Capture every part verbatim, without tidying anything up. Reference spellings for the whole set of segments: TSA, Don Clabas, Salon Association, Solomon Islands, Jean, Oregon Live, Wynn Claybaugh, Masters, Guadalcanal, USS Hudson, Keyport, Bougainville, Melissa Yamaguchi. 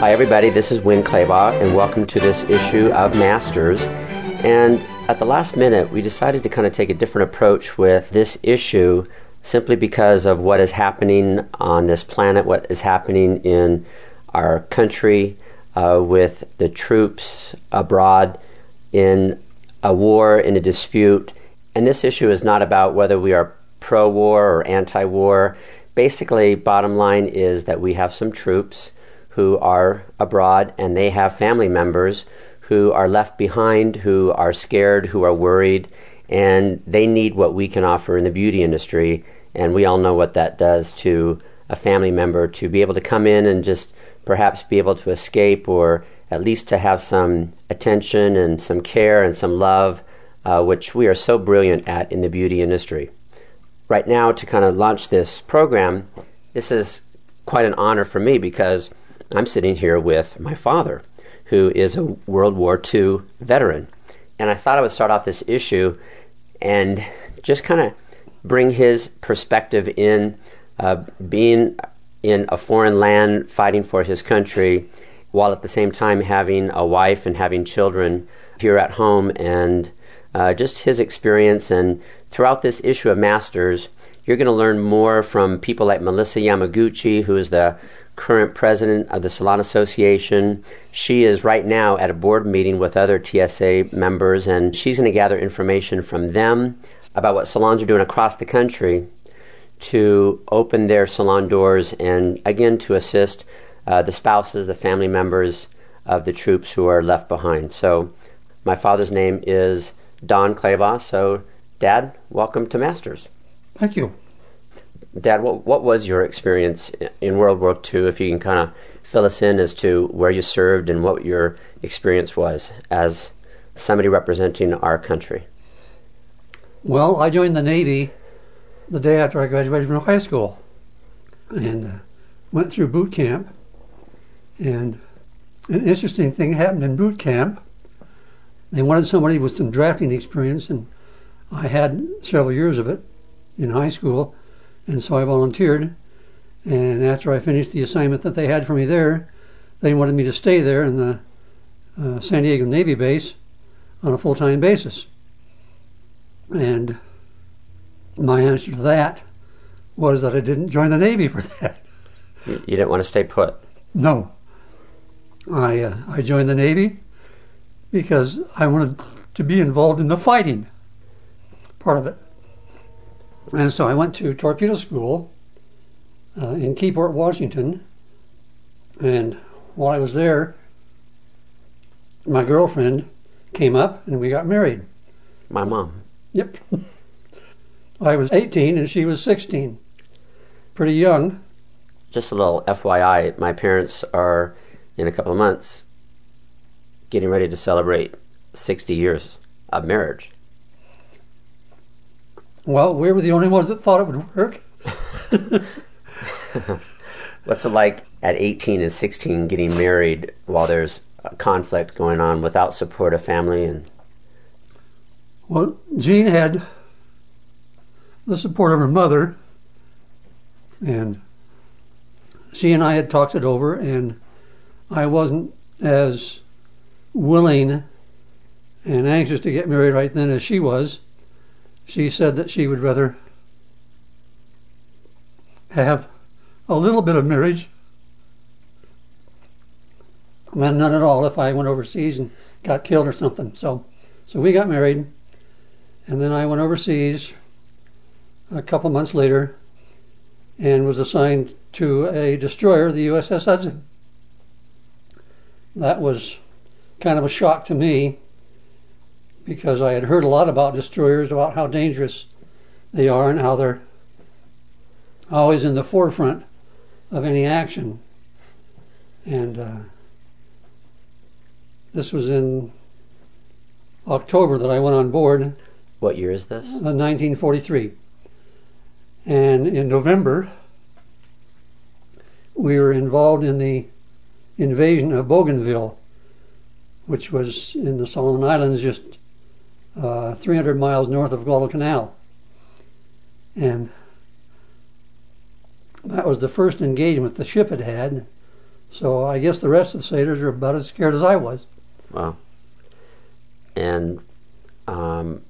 Hi everybody, this is Wynn Claybaugh and welcome to this issue of Masters. And at the last minute we decided to kind of take a different approach with this issue simply because of what is happening on this planet, what is happening in our country uh, with the troops abroad in a war, in a dispute. And this issue is not about whether we are pro-war or anti-war. Basically, bottom line is that we have some troops who are abroad and they have family members who are left behind, who are scared, who are worried, and they need what we can offer in the beauty industry. And we all know what that does to a family member, to be able to come in and just perhaps be able to escape, or at least to have some attention and some care and some love, uh, which we are so brilliant at in the beauty industry. Right now, to kind of launch this program, this is quite an honor for me because I'm sitting here with my father, who is a World War Two veteran. And I thought I would start off this issue and just kind of bring his perspective in, uh, being in a foreign land, fighting for his country, while at the same time having a wife and having children here at home, and uh, just his experience. And throughout this issue of Masters, you're going to learn more from people like Melissa Yamaguchi, who is the current president of the Salon Association. She is right now at a board meeting with other T S A members, and she's going to gather information from them about what salons are doing across the country to open their salon doors, and again to assist uh, the spouses, the family members of the troops who are left behind. So my father's name is Don Clabas. So Dad, welcome to Masters. Thank you. Dad, what, what was your experience in World War Two, if you can kind of fill us in as to where you served and what your experience was as somebody representing our country? Well, I joined the Navy the day after I graduated from high school and uh, went through boot camp. And an interesting thing happened in boot camp. They wanted somebody with some drafting experience, and I had several years of it in high school. And so I volunteered, and after I finished the assignment that they had for me there, they wanted me to stay there in the uh, San Diego Navy base on a full-time basis. And my answer to that was that I didn't join the Navy for that. You didn't want to stay put? No. I, uh, I joined the Navy because I wanted to be involved in the fighting part of it. And so I went to torpedo school uh, in Keyport, Washington, and while I was there, my girlfriend came up and we got married. My mom. Yep. I was eighteen and she was sixteen. Pretty young. Just a little F Y I, my parents are, in a couple of months, getting ready to celebrate sixty years of marriage. Well, we were the only ones that thought it would work. What's it like at eighteen and sixteen getting married while there's a conflict going on without support of family? And well, Jean had the support of her mother, and she and I had talked it over, and I wasn't as willing and anxious to get married right then as she was. She said that she would rather have a little bit of marriage than none at all if I went overseas and got killed or something. So, so we got married, and then I went overseas a couple months later and was assigned to a destroyer, the U S S Hudson. That was kind of a shock to me, because I had heard a lot about destroyers, about how dangerous they are and how they're always in the forefront of any action. And uh, this was in October that I went on board. What year is this? Uh, nineteen forty-three. And in November, we were involved in the invasion of Bougainville, which was in the Solomon Islands, just Uh, three hundred miles north of Guadalcanal. And that was the first engagement the ship had had So I guess the rest of the sailors were about as scared as I was. Wow. And um,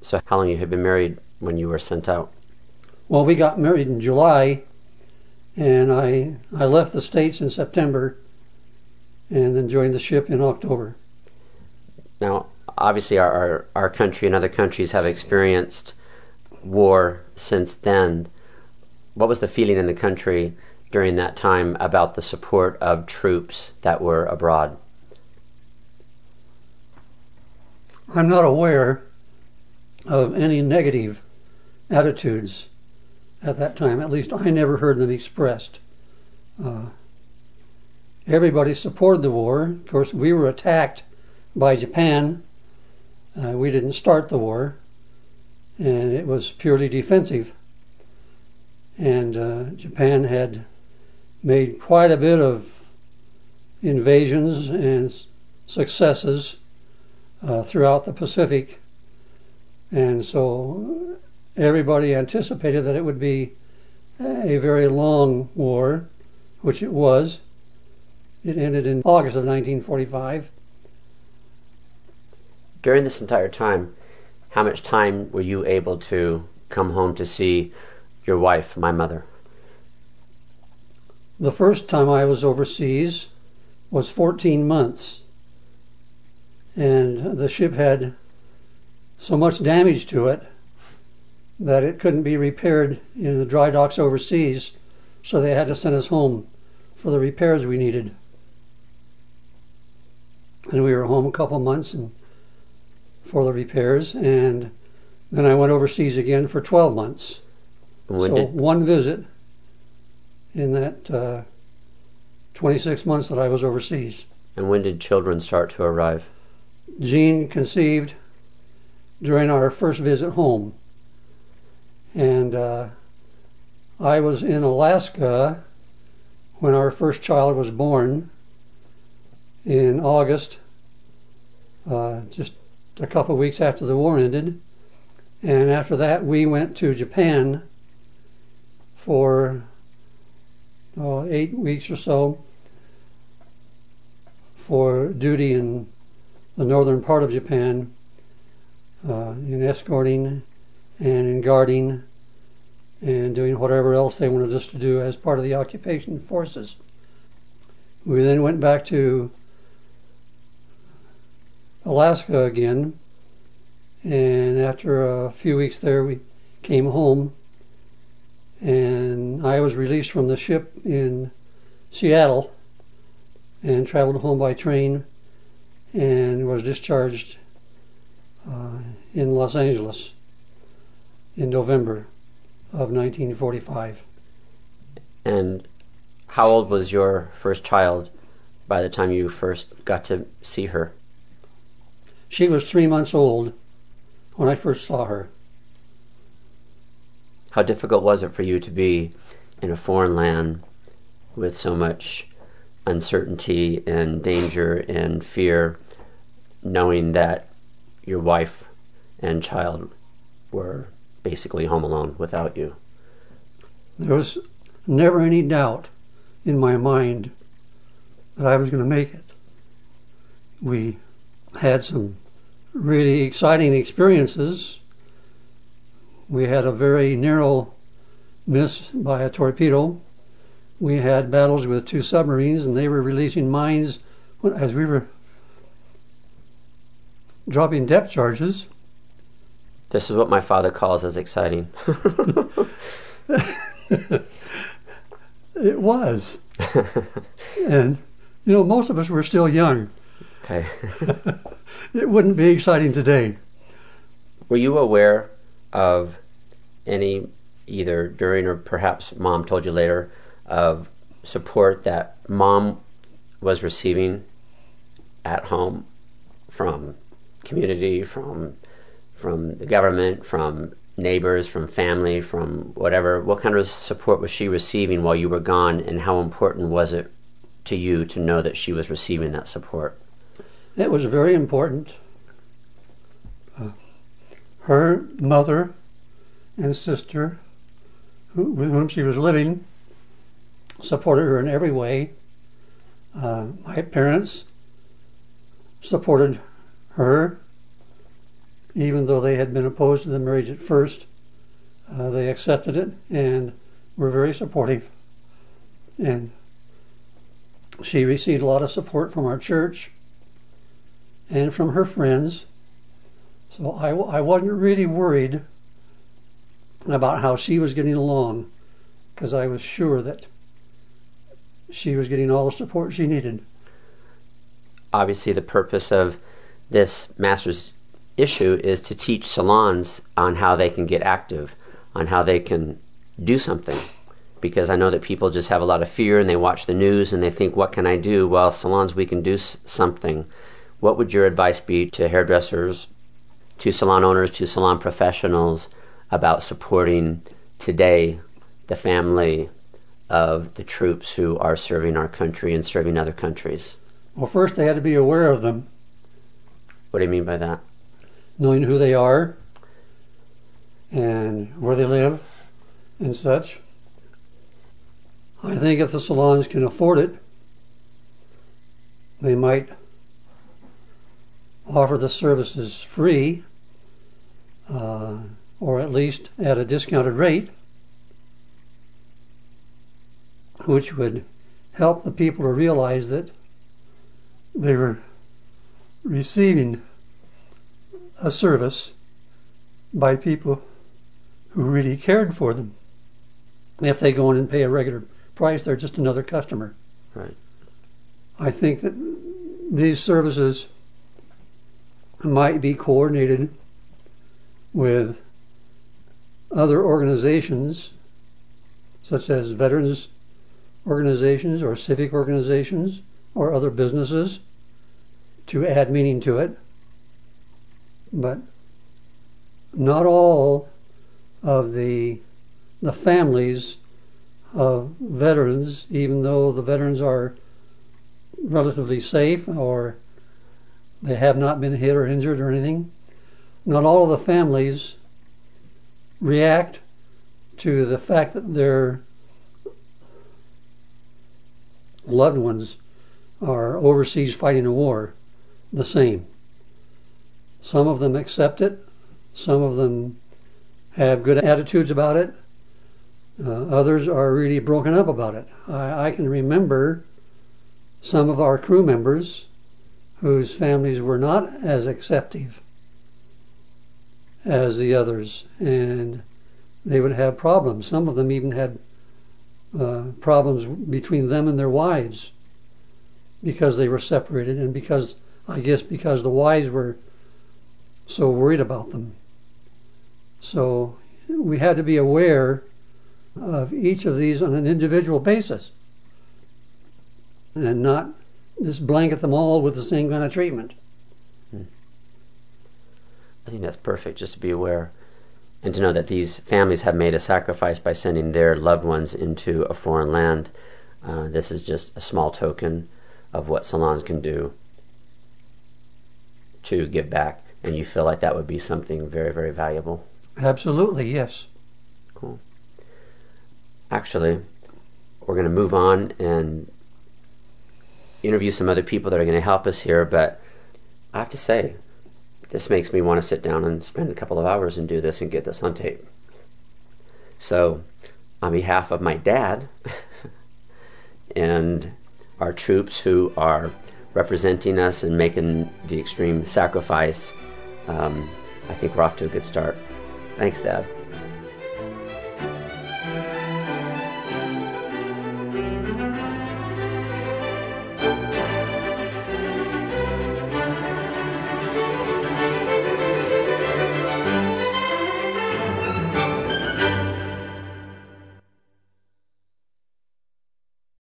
so how long you had been married when you were sent out? Well, we got married in July, and I I left the States in September and then joined the ship in October. Now, obviously our, our, our country and other countries have experienced war since then. What was the feeling in the country during that time about the support of troops that were abroad? I'm not aware of any negative attitudes at that time. At least I never heard them expressed. Uh, everybody supported the war. Of course, we were attacked by Japan. Uh, we didn't start the war, and it was purely defensive. And uh, Japan had made quite a bit of invasions and successes uh, throughout the Pacific. And so everybody anticipated that it would be a very long war, which it was. It ended in August of nineteen forty-five. During this entire time, how much time were you able to come home to see your wife, my mother? The first time I was overseas was fourteen months, and the ship had so much damage to it that it couldn't be repaired in the dry docks overseas, so they had to send us home for the repairs we needed. And we were home a couple months and for the repairs, and then I went overseas again for twelve months. When so did... one visit in that uh, twenty-six months that I was overseas. And when did children start to arrive? Jean conceived during our first visit home. And uh, I was in Alaska when our first child was born in August, uh, just a couple of weeks after the war ended. And after that, we went to Japan for oh, eight weeks or so for duty in the northern part of Japan, uh, in escorting and in guarding and doing whatever else they wanted us to do as part of the occupation forces. We then went back to Alaska again, and after a few weeks there we came home, and I was released from the ship in Seattle and traveled home by train and was discharged uh, in Los Angeles in November of nineteen forty-five. And how old was your first child by the time you first got to see her? She was three months old when I first saw her. How difficult was it for you to be in a foreign land with so much uncertainty and danger and fear, knowing that your wife and child were basically home alone without you? There was never any doubt in my mind that I was going to make it. We had some really exciting experiences. We had a very narrow miss by a torpedo. We had battles with two submarines, and they were releasing mines as we were dropping depth charges. This is what my father calls as exciting. It was. And, you know, most of us were still young. Okay. It wouldn't be exciting today. Were you aware of any, either during or perhaps Mom told you later, of support that Mom was receiving at home from community, from from the government, from neighbors, from family, from whatever? What kind of support was she receiving while you were gone, and how important was it to you to know that she was receiving that support? It was very important. Uh, her mother and sister, who, with whom she was living, supported her in every way. Uh, my parents supported her, even though they had been opposed to the marriage at first. Uh, they accepted it and were very supportive. And she received a lot of support from our church and from her friends. So I, I wasn't really worried about how she was getting along, because I was sure that she was getting all the support she needed. Obviously, the purpose of this master's issue is to teach salons on how they can get active, on how they can do something. Because I know that people just have a lot of fear, and they watch the news and they think, what can I do? Well, salons, we can do something. What would your advice be to hairdressers, to salon owners, to salon professionals about supporting today the family of the troops who are serving our country and serving other countries? Well, first they had to be aware of them. What do you mean by that? Knowing who they are and where they live and such. I think if the salons can afford it, they might offer the services free, uh, or at least at a discounted rate, which would help the people to realize that they were receiving a service by people who really cared for them. If they go in and pay a regular price, they're just another customer. Right. I think that these services might be coordinated with other organizations, such as veterans organizations or civic organizations or other businesses, to add meaning to it. But not all of the the families of veterans, even though the veterans are relatively safe or they have not been hit or injured or anything, not all of the families react to the fact that their loved ones are overseas fighting a war the same. Some of them accept it, some of them have good attitudes about it, Uh, others are really broken up about it. I, I can remember some of our crew members whose families were not as acceptive as the others, and they would have problems. Some of them even had uh, problems between them and their wives because they were separated, and because, I guess, because the wives were so worried about them. So we had to be aware of each of these on an individual basis and not just blanket them all with the same kind of treatment. Hmm. I think that's perfect, just to be aware and to know that these families have made a sacrifice by sending their loved ones into a foreign land. Uh, this is just a small token of what salons can do to give back, and you feel like that would be something very, very valuable. Absolutely, yes. Cool. Actually, we're going to move on and interview some other people that are going to help us here, but I have to say, this makes me want to sit down and spend a couple of hours and do this and get this on tape. So, on behalf of my dad and our troops who are representing us and making the extreme sacrifice, um, I think we're off to a good start. Thanks, Dad.